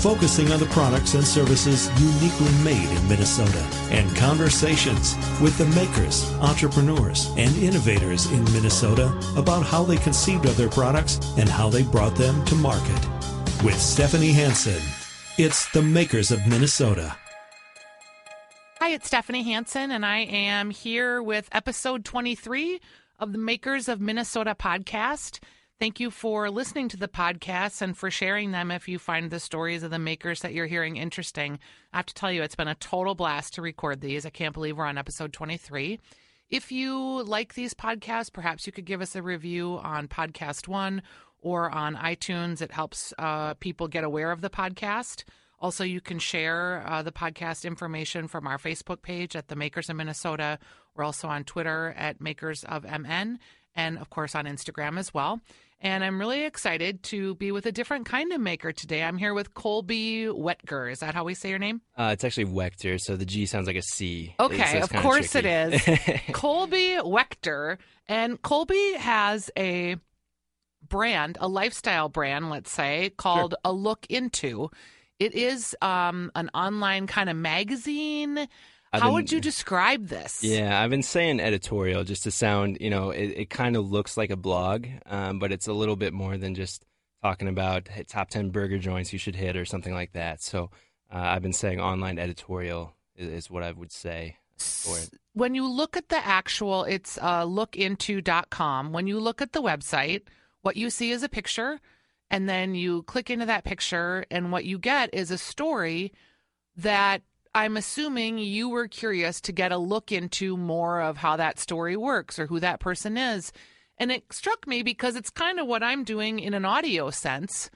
focusing on the products and services uniquely made in Minnesota, and conversations with the makers, entrepreneurs, and innovators in Minnesota about how they conceived of their products and how they brought them to market. With Stephanie Hansen, it's the Makers of Minnesota. Hi, it's Stephanie Hansen, and I am here with episode 23 of the Makers of Minnesota podcast. Thank you for listening to the podcasts and for sharing them if you find the stories of the makers that you're hearing interesting. I have to tell you, it's been a total blast to record these. I can't believe we're on episode 23. If you like these podcasts, perhaps you could give us a review on Podcast One or on iTunes. It helps people get aware of the podcast. Also, you can share the podcast information from our Facebook page at The Makers of Minnesota. We're also on Twitter at Makers of MN and, of course, on Instagram as well. And I'm really excited to be with a different kind of maker today. I'm here with Colby Wechter. Is that how we say your name? It's actually Wechter, so the G sounds like a C. Okay, of course it is. Colby Wechter. And Colby has a brand, a lifestyle brand, let's say, called A Look Into. It is an online kind of magazine. How would you describe this? Yeah, I've been saying editorial just to sound, you know, it kind of looks like a blog, but it's a little bit more than just talking about top 10 burger joints you should hit or something like that. So I've been saying online editorial is what I would say for it. When you look at the actual, it's lookinto.com. When you look at the website, what you see is a picture. And then you click into that picture, and what you get is a story that I'm assuming you were curious to get a look into more of how that story works or who that person is. And it struck me because it's kind of what I'm doing in an audio sense,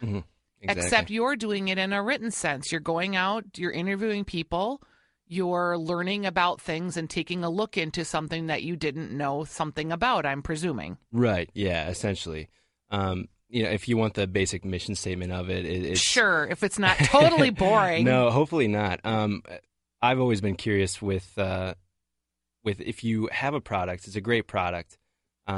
Except you're doing it in a written sense. You're going out, you're interviewing people, you're learning about things and taking a look into something that you didn't know something about, I'm presuming. Right, yeah, essentially. You know, if you want the basic mission statement of it, it's... Sure, if it's not totally boring. No, hopefully not. I've always been curious with if you have a product, it's a great product, you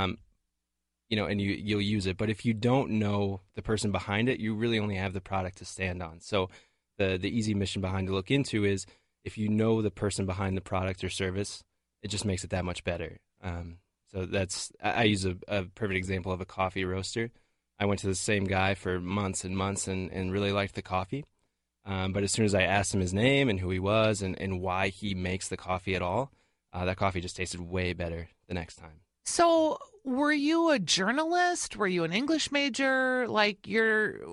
know, and you'll use it. But if you don't know the person behind it, you really only have the product to stand on. So the easy mission behind To Look Into is if you know the person behind the product or service, it just makes it that much better. So that's... I use a perfect example of a coffee roaster. I went to the same guy for months and months and really liked the coffee. But as soon as I asked him his name and who he was and why he makes the coffee at all, that coffee just tasted way better the next time. So were you a journalist? Were you an English major?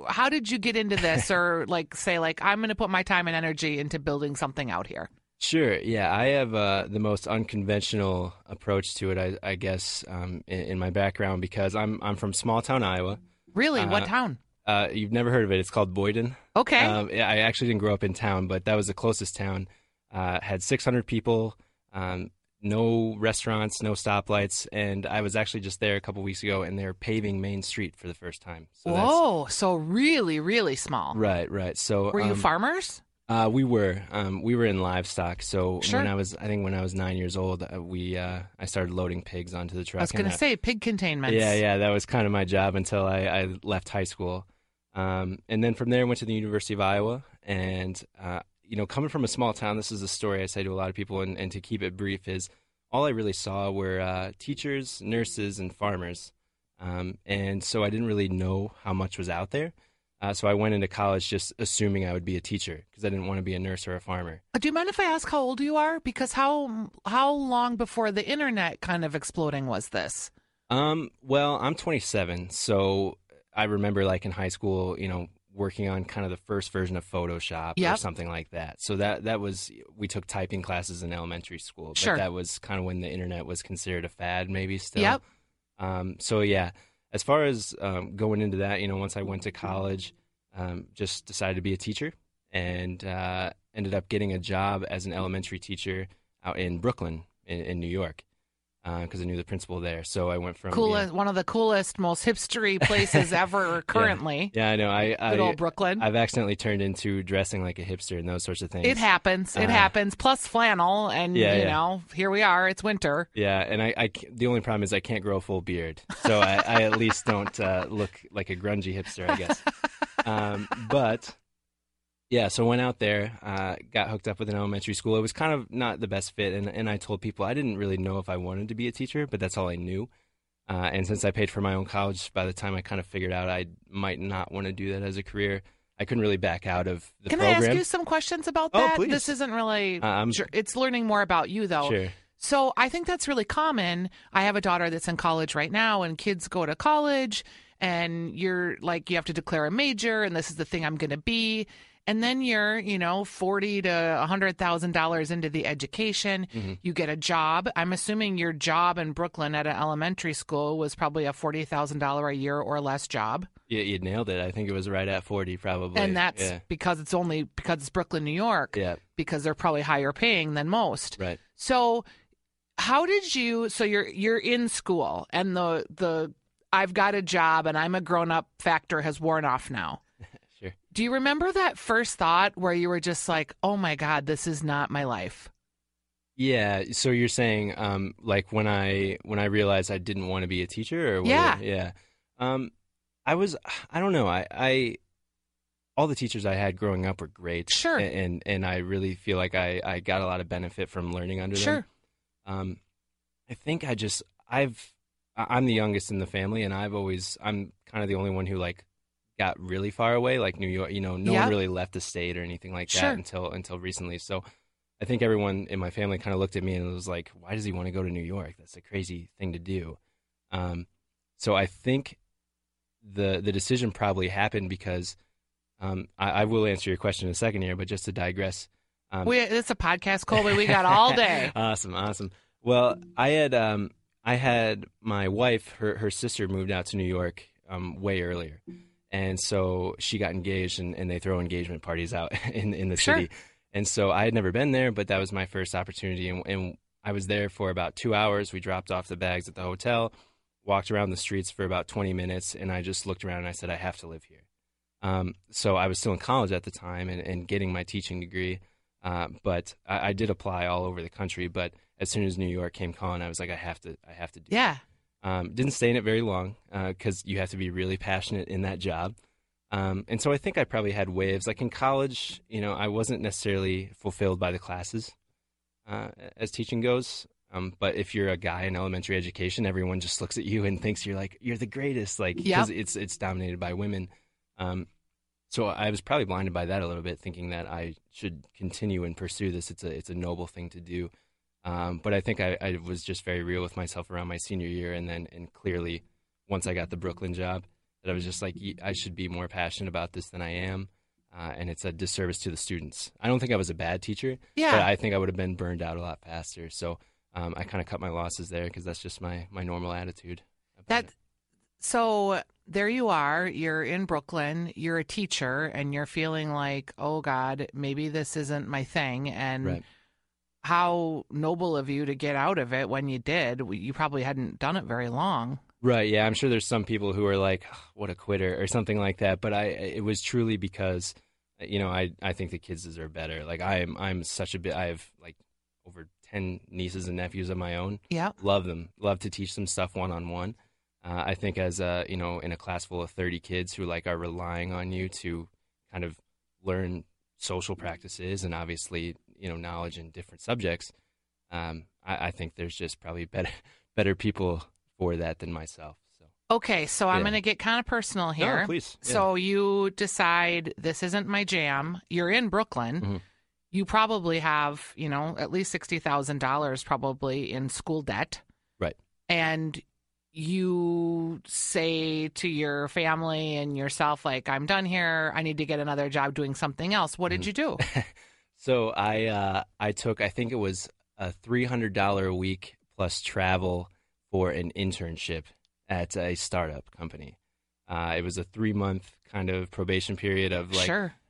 How did you get into this? Or I'm going to put my time and energy into building something out here. Sure. Yeah, I have the most unconventional approach to it, I guess, in my background because I'm from small town Iowa. Really? What town? You've never heard of it. It's called Boyden. Okay. I actually didn't grow up in town, but that was the closest town. Had 600 people, no restaurants, no stoplights, and I was actually just there a couple weeks ago, and they're paving Main Street for the first time. So whoa! So really, really small. Right. So were you farmers? We were in livestock. So sure. When I was 9 years old, I started loading pigs onto the truck. I was going to say pig containments. Yeah. That was kind of my job until I left high school. And then from there, I went to the University of Iowa. And, you know, coming from a small town, this is a story I say to a lot of people. And to keep it brief is all I really saw were teachers, nurses, and farmers. And so I didn't really know how much was out there. So I went into college just assuming I would be a teacher because I didn't want to be a nurse or a farmer. Do you mind if I ask how old you are? Because how long before the internet kind of exploding was this? Well, I'm 27, so I remember in high school, you know, working on kind of the first version of Photoshop or something like that. So that was, we took typing classes in elementary school, but that was kind of when the internet was considered a fad maybe still. Yep. So yeah. As far as going into that, you know, once I went to college, just decided to be a teacher and ended up getting a job as an elementary teacher out in Brooklyn in New York. because I knew the principal there. So I went from one of the coolest, most hipstery places ever currently. Yeah, I know. Good old Brooklyn. I've accidentally turned into dressing like a hipster and those sorts of things. It happens. It happens. Plus flannel. And, know, here we are. It's winter. Yeah. And I the only problem is I can't grow a full beard. So I at least don't look like a grungy hipster, I guess. But... yeah, so went out there, got hooked up with an elementary school. It was kind of not the best fit, and I told people I didn't really know if I wanted to be a teacher, but that's all I knew. And since I paid for my own college, by the time I kind of figured out I might not want to do that as a career, I couldn't really back out of the program. Can I ask you some questions about that? Oh, please. This isn't really it's learning more about you, though. Sure. So I think that's really common. I have a daughter that's in college right now, and kids go to college, and you're like, you have to declare a major, and this is the thing I'm going to be. And then you're, $40,000 to $100,000 into the education. Mm-hmm. You get a job. I'm assuming your job in Brooklyn at an elementary school was probably a $40,000 a year or less job. Yeah, you nailed it. I think it was right at 40 probably. And that's because it's Brooklyn, New York. Yeah. Because they're probably higher paying than most. Right. So how did you, you're in school and the I've got a job and I'm a grown up factor has worn off now. Do you remember that first thought where you were just like, oh, my God, this is not my life? Yeah. So you're saying when I realized I didn't want to be a teacher? Or yeah. Yeah. I don't know. I all the teachers I had growing up were great. Sure. And I really feel like I got a lot of benefit from learning under them. Sure. I think I'm the youngest in the family, and I'm kind of the only one who got really far away, like New York, no one really left the state or anything like that until recently. So I think everyone in my family kind of looked at me and was like, why does he want to go to New York? That's a crazy thing to do. So I think the decision probably happened because I will answer your question in a second here, but just to digress. It's a podcast, Colby. We got all day. Awesome. Well, I had my wife, her sister moved out to New York way earlier. And so she got engaged, and they throw engagement parties out in the city. And so I had never been there, but that was my first opportunity. And I was there for about 2 hours. We dropped off the bags at the hotel, walked around the streets for about 20 minutes, and I just looked around and I said, I have to live here. So I was still in college at the time and getting my teaching degree. But I did apply all over the country. But as soon as New York came calling, I was like, I have to do it. Didn't stay in it very long because you have to be really passionate in that job. And so I think I probably had waves. Like in college, I wasn't necessarily fulfilled by the classes as teaching goes. But if you're a guy in elementary education, everyone just looks at you and thinks you're the greatest. Because it's dominated by women. So I was probably blinded by that a little bit, thinking that I should continue and pursue this. It's a noble thing to do. But I think I was just very real with myself around my senior year. And clearly, once I got the Brooklyn job, that I was just like, I should be more passionate about this than I am. And it's a disservice to the students. I don't think I was a bad teacher, but I think I would have been burned out a lot faster. So I kind of cut my losses there because that's just my normal attitude. So there you are. You're in Brooklyn. You're a teacher and you're feeling like, oh, God, maybe this isn't my thing. And right. How noble of you to get out of it when you did. You probably hadn't done it very long. Right, yeah. I'm sure there's some people who are like, oh, what a quitter or something like that. But it was truly because, I think the kids deserve better. Like I'm such a bit, I have over 10 nieces and nephews of my own. Yeah. Love them. Love to teach them stuff one-on-one. I think as, in a class full of 30 kids who are relying on you to kind of learn social practices and obviously knowledge in different subjects, I think there's just probably better people for that than myself. So okay, so I'm going to get kind of personal here. No, please. Yeah. So you decide this isn't my jam. You're in Brooklyn. Mm-hmm. You probably have, at least $60,000 probably in school debt. Right. And you say to your family and yourself, I'm done here. I need to get another job doing something else. What did you do? So I took, I think it was a $300 a week plus travel for an internship at a startup company. It was a 3-month kind of probation period of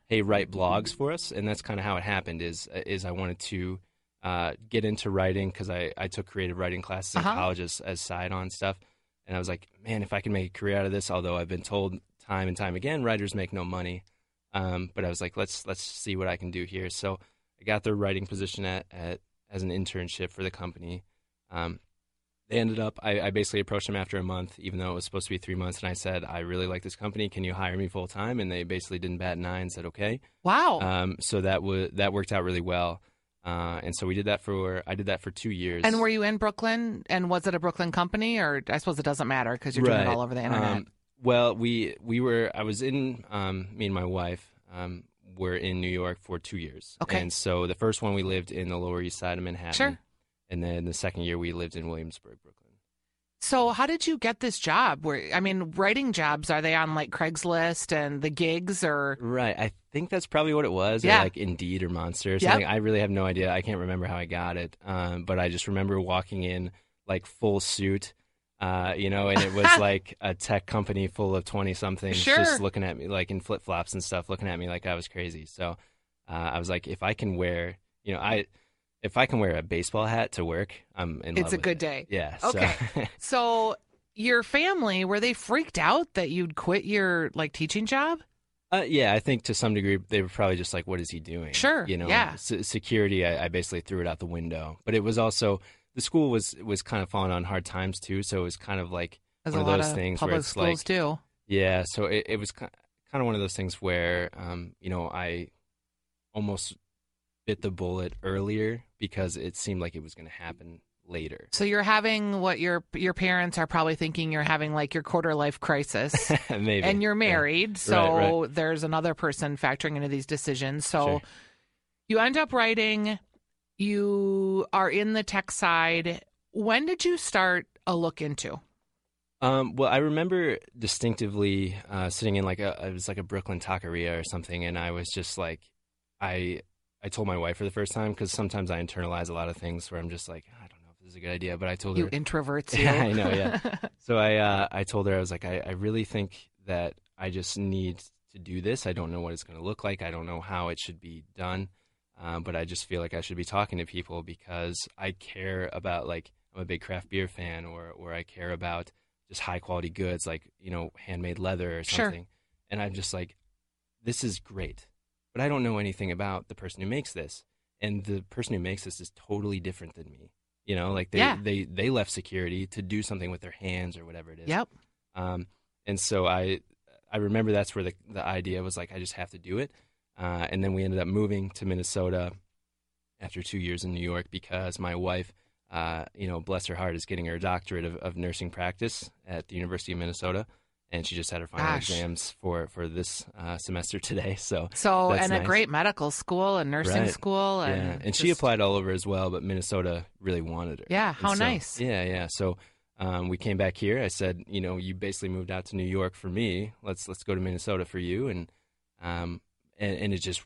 hey, write blogs for us. And that's kind of how it happened is I wanted to get into writing because I took creative writing classes in college as side-on stuff. And I was like, man, if I can make a career out of this, although I've been told time and time again, writers make no money. But I was like, let's see what I can do here. So I got their writing position as an internship for the company. They ended up, I basically approached them after a month, even though it was supposed to be 3 months. And I said, I really like this company. Can you hire me full time? And they basically didn't bat an eye and said, okay. Wow. So that worked out really well. And so we did that I did that for 2 years. And were you in Brooklyn, and was it a Brooklyn company, or I suppose it doesn't matter because you're doing it all over the internet. Well, me and my wife, were in New York for 2 years. Okay. And so the first one we lived in the Lower East Side of Manhattan. Sure. And then the second year we lived in Williamsburg, Brooklyn. So how did you get this job? Writing jobs, are they on like Craigslist and the gigs or? Right. I think that's probably what it was. Yeah. Or like Indeed or Monster or something. Yep. I really have no idea. I can't remember how I got it. But I just remember walking in like full suit, and it was like a tech company full of 20-somethings just looking at me like in flip-flops and stuff, looking at me like I was crazy. So I was like, if I can wear a baseball hat to work, I'm in love with it. It's a good day. Yeah. Okay. So your family, were they freaked out that you'd quit your teaching job? Yeah, I think to some degree they were probably just like, what is he doing? Sure. Yeah. Security, I basically threw it out the window. But it was also, the school was kind of falling on hard times too. So it was kind of like one of those things where it's like. Public schools do. Yeah. So it was kind of one of those things where, I almost bit the bullet earlier because it seemed like it was going to happen later. So you're having what your parents are probably thinking you're having like your quarter life crisis. Maybe. And you're married. Yeah. So right. There's another person factoring into these decisions. So sure. You end up writing, you are in the tech side. When did you start A Look Into? Well, I remember distinctively sitting in it was like a Brooklyn taqueria or something. And I was just like, I told my wife for the first time, because sometimes I internalize a lot of things where I'm just like, I don't know if this is a good idea, but I told her. You introverts. Yeah, I know, yeah. So I told her, I was like, I really think that I just need to do this. I don't know what it's going to look like. I don't know how it should be done, but I just feel like I should be talking to people because I care about, I'm a big craft beer fan, or I care about just high-quality goods, handmade leather or something. Sure. And I'm just like, this is great. But I don't know anything about the person who makes this. And the person who makes this is totally different than me. They left security to do something with their hands or whatever it is. Yep. And so I remember that's where the idea was like, I just have to do it. And then we ended up moving to Minnesota after 2 years in New York because my wife, bless her heart, is getting her doctorate of nursing practice at the University of Minnesota. And she just had her final exams for this semester today. So that's nice. A great medical school and nursing school. And she applied all over as well, but Minnesota really wanted her. Yeah, how nice. Yeah. So we came back here. I said, you basically moved out to New York for me. Let's go to Minnesota for you. And it just,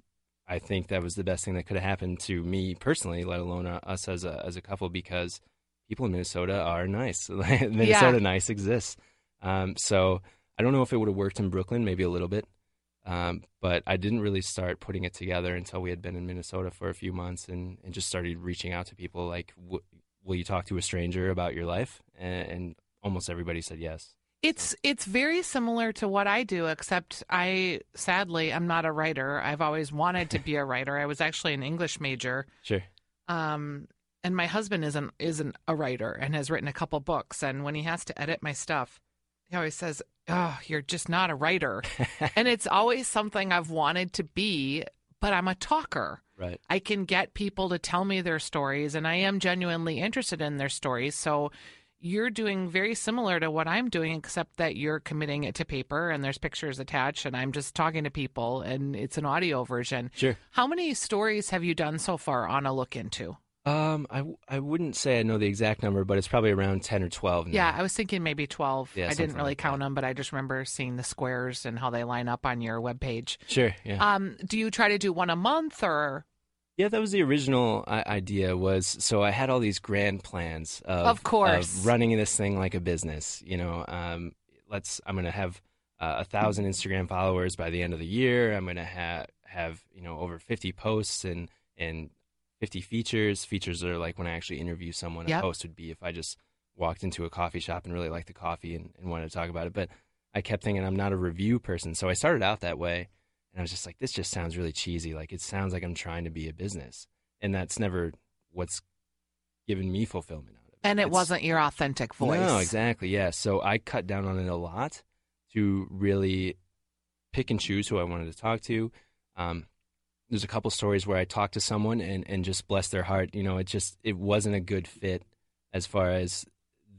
I think that was the best thing that could have happened to me personally, let alone us as a couple, because people in Minnesota are nice. Minnesota nice exists. So I don't know if it would have worked in Brooklyn, maybe a little bit, but I didn't really start putting it together until we had been in Minnesota for a few months and just started reaching out to people like, will you talk to a stranger about your life? And almost everybody said yes. It's very similar to what I do, except I'm not a writer. I've always wanted to be a writer. I was actually an English major. Sure. And my husband isn't a writer and has written a couple books. And when he has to edit my stuff, he always says, oh, you're just not a writer. And it's always something I've wanted to be, but I'm a talker. Right. I can get people to tell me their stories, and I am genuinely interested in their stories. So you're doing very similar to what I'm doing, except that you're committing it to paper, and there's pictures attached, and I'm just talking to people, and it's an audio version. Sure. How many stories have you done so far on A Look Into? I wouldn't say I know the exact number, but it's probably around 10 or 12 now. Yeah, I was thinking maybe 12. Yeah, I didn't really count them, but I just remember seeing the squares and how they line up on your webpage. Sure, yeah. Do you try to do one a month or? Yeah, that was the original idea so I had all these grand plans of running this thing like a business. I'm going to have 1,000 Instagram followers by the end of the year. I'm going to have over 50 posts and 50 features. Features are like when I actually interview someone. Yep. A post would be if I just walked into a coffee shop and really liked the coffee and wanted to talk about it. But I kept thinking I'm not a review person. So I started out that way. And I was just like, this just sounds really cheesy. Like, it sounds like I'm trying to be a business. And that's never what's given me fulfillment out of it. And it wasn't your authentic voice. No, exactly. Yeah. So I cut down on it a lot to really pick and choose who I wanted to talk to. There's a couple stories where I talked to someone and just bless their heart. You know, it wasn't a good fit as far as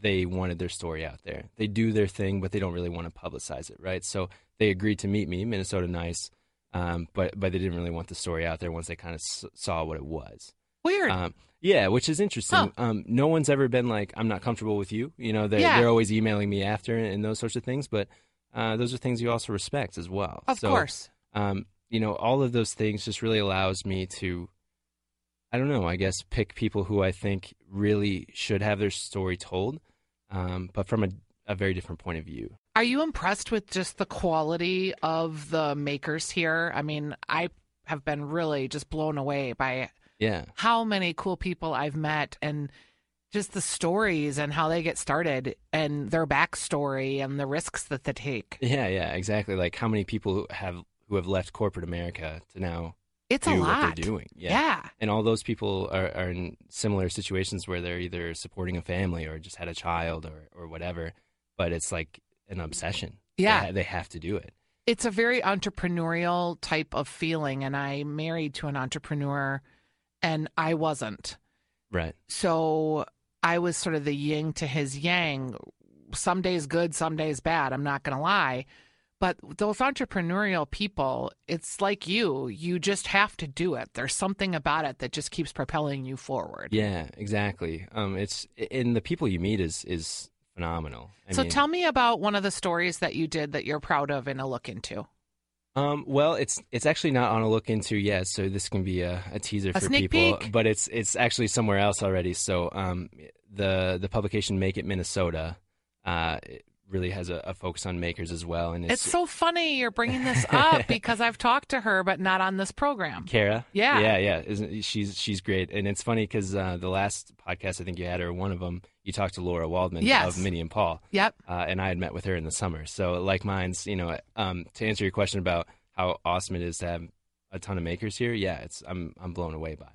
they wanted their story out there. They do their thing, but they don't really want to publicize it, right? So they agreed to meet me, Minnesota nice, but they didn't really want the story out there once they kind of saw what it was. Weird. Yeah, which is interesting. Huh. No one's ever been like, I'm not comfortable with you. You know, they're always emailing me after and those sorts of things, but those are things you also respect as well. Of course. You know, all of those things just really allows me to, I don't know, I guess pick people who I think really should have their story told, but from a very different point of view. Are you impressed with just the quality of the makers here? I mean, I have been really just blown away by how many cool people I've met and just the stories and how they get started and their backstory and the risks that they take. Yeah, exactly. Like how many people who have left corporate America to now what they're doing. Yeah. And all those people are in similar situations where they're either supporting a family or just had a child or whatever, but it's like an obsession. Yeah. They have to do it. It's a very entrepreneurial type of feeling, and I married to an entrepreneur, and I wasn't. Right. So I was sort of the yin to his yang. Some days good, some days bad, I'm not going to lie. But those entrepreneurial people, it's like you just have to do it. There's something about it that just keeps propelling you forward. Yeah, exactly. And the people you meet is phenomenal. I mean, tell me about one of the stories that you did that you're proud of in A Look Into. Well, it's actually not on A Look Into yet, so this can be a teaser for people. Peek. But it's actually somewhere else already. So the publication Make It Minnesota really has a focus on makers as well. And it's so funny you're bringing this up because I've talked to her, but not on this program. Kara? Yeah. She's great. And it's funny because the last podcast I think you had, or one of them, you talked to Laura Waldman of Minnie and Paul. Yep. And I had met with her in the summer. So like mine's, you know, to answer your question about how awesome it is to have a ton of makers here. Yeah, I'm blown away by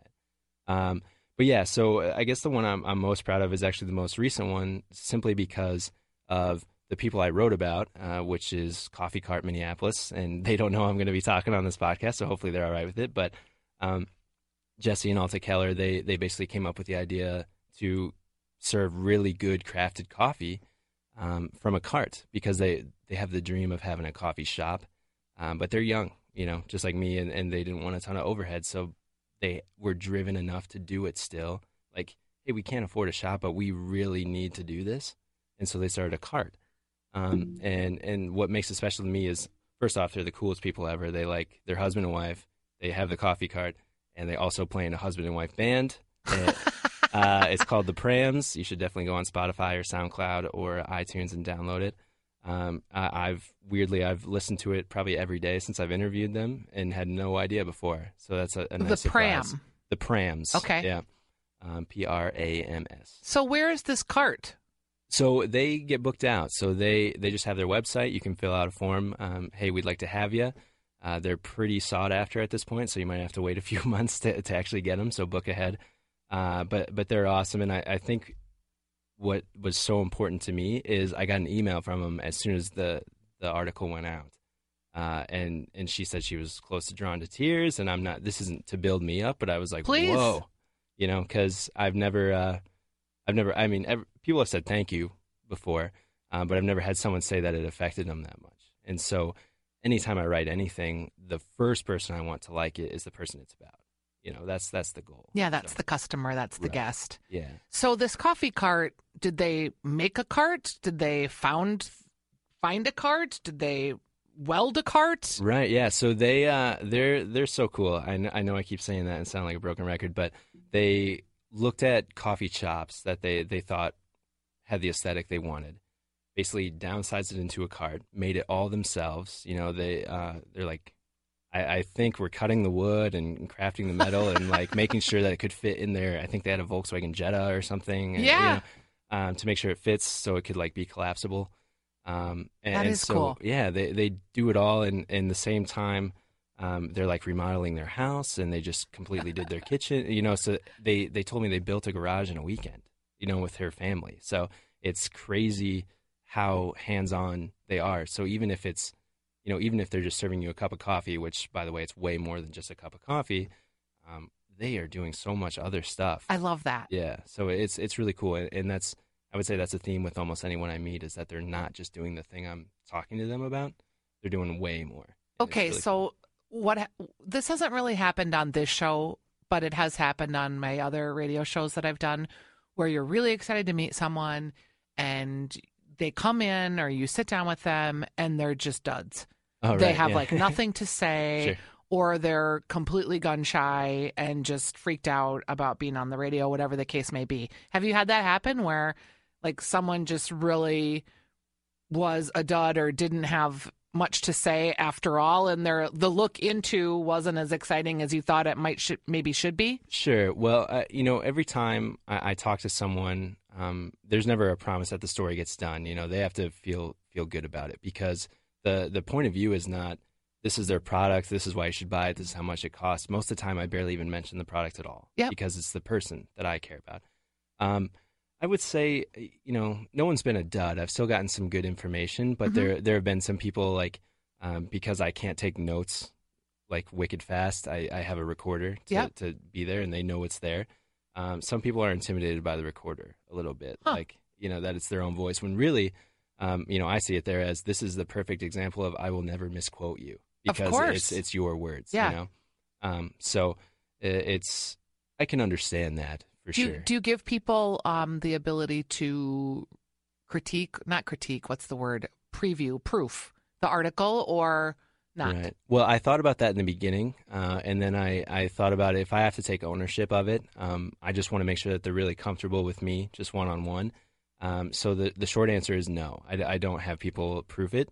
it. But yeah, so I guess the one I'm most proud of is actually the most recent one, simply because of the people I wrote about, which is Coffee Cart Minneapolis, and they don't know I'm going to be talking on this podcast, so hopefully they're all right with it. But Jesse and Alta Keller, they basically came up with the idea to serve really good crafted coffee from a cart, because they have the dream of having a coffee shop, but they're young, you know, just like me, and they didn't want a ton of overhead, so they were driven enough to do it still. Like, hey, we can't afford a shop, but we really need to do this. And so they started a cart. And what makes it special to me is, first off, they're the coolest people ever. They like their husband and wife. They have the coffee cart, and they also play in a husband and wife band. It's called The Prams. You should definitely go on Spotify or SoundCloud or iTunes and download it. I've listened to it probably every day since I've interviewed them, and had no idea before. So that's a nice surprise. Pram. The Prams. Okay. Yeah. PRAMS. So where is this cart? So they get booked out. So they just have their website. You can fill out a form. Hey, we'd like to have you. They're pretty sought after at this point, so you might have to wait a few months to actually get them. So book ahead. But they're awesome. And I think what was so important to me is I got an email from them as soon as the article went out. And she said she was close to drawn to tears. And this isn't to build me up, but I was like, please. Whoa, you know, because people have said thank you before, but I've never had someone say that it affected them that much. And so anytime I write anything, the first person I want to like it is the person it's about. You know, that's the goal. Yeah, that's the customer. That's the guest. Yeah. So this coffee cart, did they make a cart? Did they find a cart? Did they weld a cart? Right, yeah. So they, they're so cool. I know I keep saying that and sound like a broken record, but they looked at coffee shops that they thought had the aesthetic they wanted, basically downsized it into a cart, made it all themselves. You know, they're like, I think we're cutting the wood and crafting the metal and like making sure that it could fit in there. I think they had a Volkswagen Jetta or something. And, yeah. You know, to make sure it fits so it could like be collapsible. And, that is so cool. Yeah, they do it all in the same time. They're like remodeling their house and they just completely did their kitchen. You know, so they told me they built a garage in a weekend, you know, with her family. So it's crazy how hands-on they are. So even if it's, you know, even if they're just serving you a cup of coffee, which, by the way, it's way more than just a cup of coffee, they are doing so much other stuff. I love that. Yeah. So it's really cool. And that's, I would say that's a theme with almost anyone I meet, is that they're not just doing the thing I'm talking to them about. They're doing way more. Okay. Really so cool. This hasn't really happened on this show, but it has happened on my other radio shows that I've done, where you're really excited to meet someone and they come in or you sit down with them and they're just duds. Oh, they right, have yeah. like nothing to say sure. or they're completely gun shy and just freaked out about being on the radio, whatever the case may be. Have you had that happen where like someone just really was a dud or didn't have much to say after all, and the look into wasn't as exciting as you thought it maybe should be? Sure. Well, you know, every time I talk to someone, there's never a promise that the story gets done. You know, they have to feel good about it, because the point of view is not, this is their product, this is why you should buy it, this is how much it costs. Most of the time, I barely even mention the product at all yep. because it's the person that I care about. I would say, you know, no one's been a dud. I've still gotten some good information, but mm-hmm. there have been some people like, because I can't take notes like wicked fast, I have a recorder yep. to be there, and they know it's there. Some people are intimidated by the recorder a little bit, like, you know, that it's their own voice, when really, you know, I see it there as, this is the perfect example of, I will never misquote you, because it's your words, yeah. you know? So it's, I can understand that for sure. Do you give people the ability to proof the article or not? Right. Well, I thought about that in the beginning, and then I thought about, if I have to take ownership of it, I just want to make sure that they're really comfortable with me, just one-on-one. So the short answer is no. I don't have people prove it,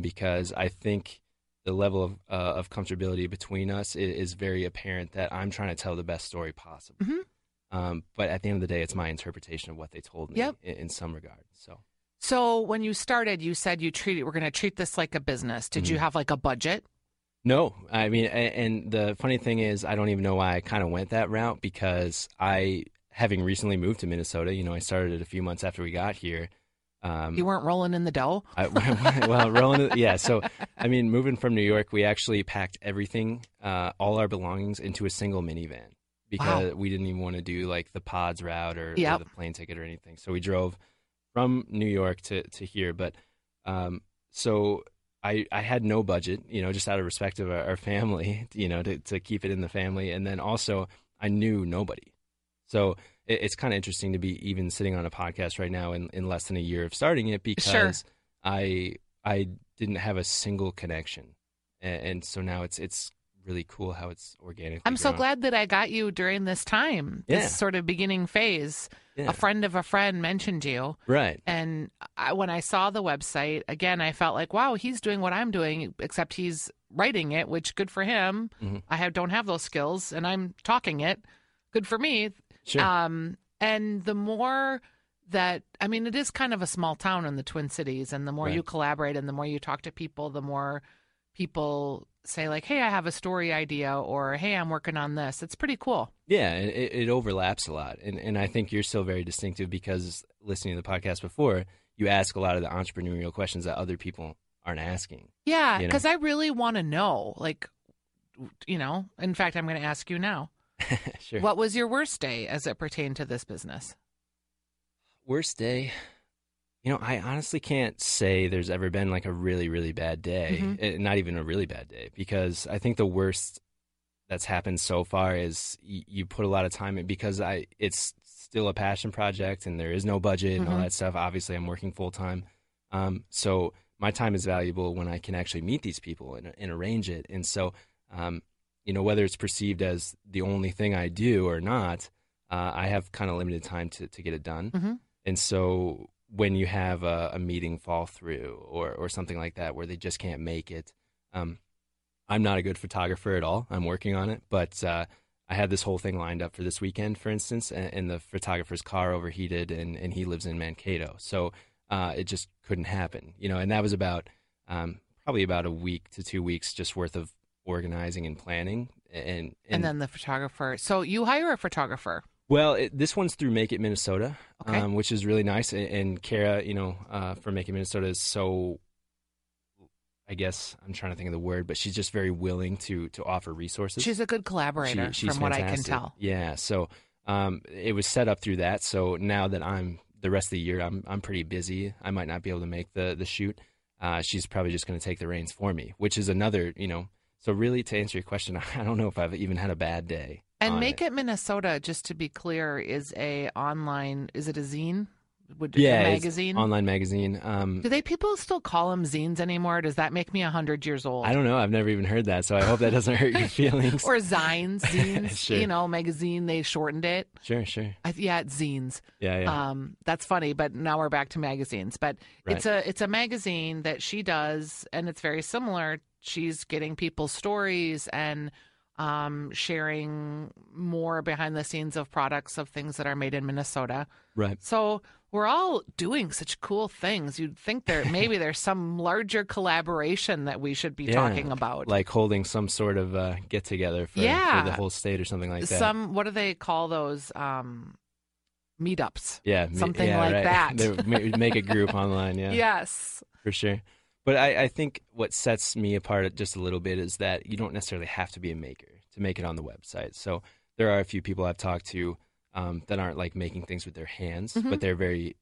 because I think the level of comfortability between us is very apparent, that I'm trying to tell the best story possible. Mm-hmm. But at the end of the day, it's my interpretation of what they told me yep. in some regard. So when you started, you said we're going to treat this like a business. Did mm-hmm. you have like a budget? No. I mean, and the funny thing is, I don't even know why I kind of went that route, because having recently moved to Minnesota, you know, I started it a few months after we got here. You weren't rolling in the dough? Yeah. So, I mean, moving from New York, we actually packed everything, all our belongings, into a single minivan, because wow. we didn't even want to do like the pods route or the plane ticket or anything. So we drove from New York to here, but so I had no budget, you know, just out of respect of our family, you know, to keep it in the family. And then also, I knew nobody. So it's kind of interesting to be even sitting on a podcast right now in less than a year of starting it, because sure. I didn't have a single connection. And so now it's really cool how it's organic. I'm so glad that I got you during this time, yeah. this sort of beginning phase. Yeah. A friend of a friend mentioned you. Right. And when I saw the website, again, I felt like, wow, he's doing what I'm doing, except he's writing it, which, good for him. Mm-hmm. I don't have those skills, and I'm talking it. Good for me. Sure. And the more that, I mean, it is kind of a small town in the Twin Cities, and the more right. you collaborate and the more you talk to people, the more people say like, hey, I have a story idea, or hey, I'm working on this. It's pretty cool. Yeah, it overlaps a lot. And I think you're still very distinctive, because listening to the podcast before, you ask a lot of the entrepreneurial questions that other people aren't asking. Yeah, because I really want to know, like, you know, in fact, I'm going to ask you now. Sure. What was your worst day as it pertained to this business? Worst day? You know, I honestly can't say there's ever been like a really, really bad day, mm-hmm. Not even a really bad day, because I think the worst that's happened so far is you put a lot of time in, because it's still a passion project and there is no budget mm-hmm. and all that stuff. Obviously, I'm working full time. So my time is valuable when I can actually meet these people and arrange it. And so, you know, whether it's perceived as the only thing I do or not, I have kind of limited time to get it done. Mm-hmm. And so when you have a meeting fall through or something like that where they just can't make it, I'm not a good photographer at all. I'm working on it, but I had this whole thing lined up for this weekend, for instance, and the photographer's car overheated, and he lives in Mankato, so it just couldn't happen, you know. And that was about probably about a week to 2 weeks just worth of organizing and planning, and then the photographer. So you hire a photographer. Well, this one's through Make It Minnesota, okay. Which is really nice. And Kara, you know, from Make It Minnesota is so, I guess I'm trying to think of the word, but she's just very willing to offer resources. She's a good collaborator, she's from fantastic. What I can tell. Yeah, so it was set up through that. So now that I'm the rest of the year, I'm pretty busy. I might not be able to make the shoot. She's probably just going to take the reins for me, which is another, you know. So really, to answer your question, I don't know if I've even had a bad day. And Make It Minnesota, just to be clear, is a online, is it a zine? Yeah, a magazine? Online magazine. Do people still call them zines anymore? Does that make me 100 years old? I don't know. I've never even heard that, so I hope that doesn't hurt your feelings. Or zines, sure. You know, magazine, they shortened it. Sure. Yeah, it's zines. Yeah. That's funny, but now we're back to magazines. But right. It's a magazine that she does, and it's very similar. She's getting people's stories and sharing more behind the scenes of products of things that are made in Minnesota. Right. So we're all doing such cool things. You'd think maybe there's some larger collaboration that we should be talking about. Like holding some sort of get-together for the whole state or something like that. What do they call those? Meetups. Yeah. Something like that. Make a group online, yeah. Yes. For sure. But I think what sets me apart just a little bit is that you don't necessarily have to be a maker to make it on the website. So there are a few people I've talked to that aren't like making things with their hands, mm-hmm. but they're very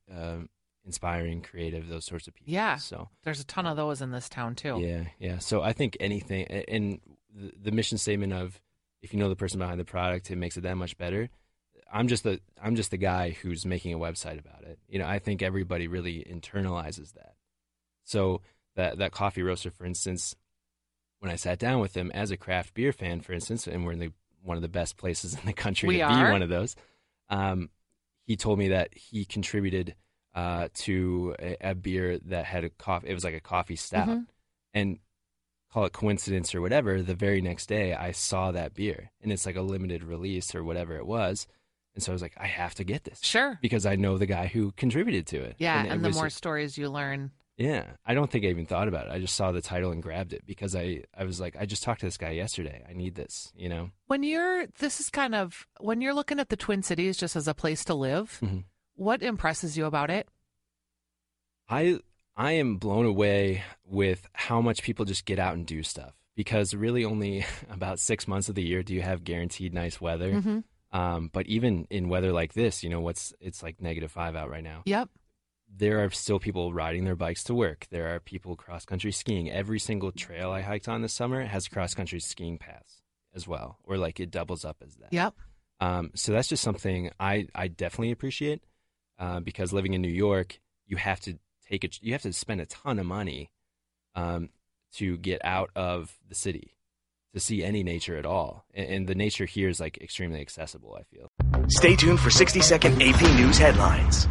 inspiring, creative, those sorts of people. Yeah, so there's a ton of those in this town too. Yeah. So I think anything, and the mission statement of if you know the person behind the product, it makes it that much better. I'm just the guy who's making a website about it. You know, I think everybody really internalizes that. So. That coffee roaster, for instance, when I sat down with him as a craft beer fan, for instance, and we're in one of the best places in the country to be one of those, he told me that he contributed to a beer that had a coffee. It was like a coffee stout. Mm-hmm. And call it coincidence or whatever, the very next day I saw that beer. And it's like a limited release or whatever it was. And so I was like, I have to get this. Sure. Because I know the guy who contributed to it. Yeah, and the more stories you learn... Yeah, I don't think I even thought about it. I just saw the title and grabbed it because I was like, I just talked to this guy yesterday. I need this, you know? When you're looking at the Twin Cities just as a place to live, mm-hmm. what impresses you about it? I am blown away with how much people just get out and do stuff because really only about 6 months of the year do you have guaranteed nice weather. Mm-hmm. But even in weather like this, you know, it's like -5 out right now. Yep. There are still people riding their bikes to work. There are people cross-country skiing. Every single trail I hiked on this summer has cross-country skiing paths as well, or like it doubles up as that. Yep. So that's just something I definitely appreciate because living in New York, you have to spend a ton of money to get out of the city to see any nature at all. And the nature here is like extremely accessible, I feel. Stay tuned for 60-second AP News headlines.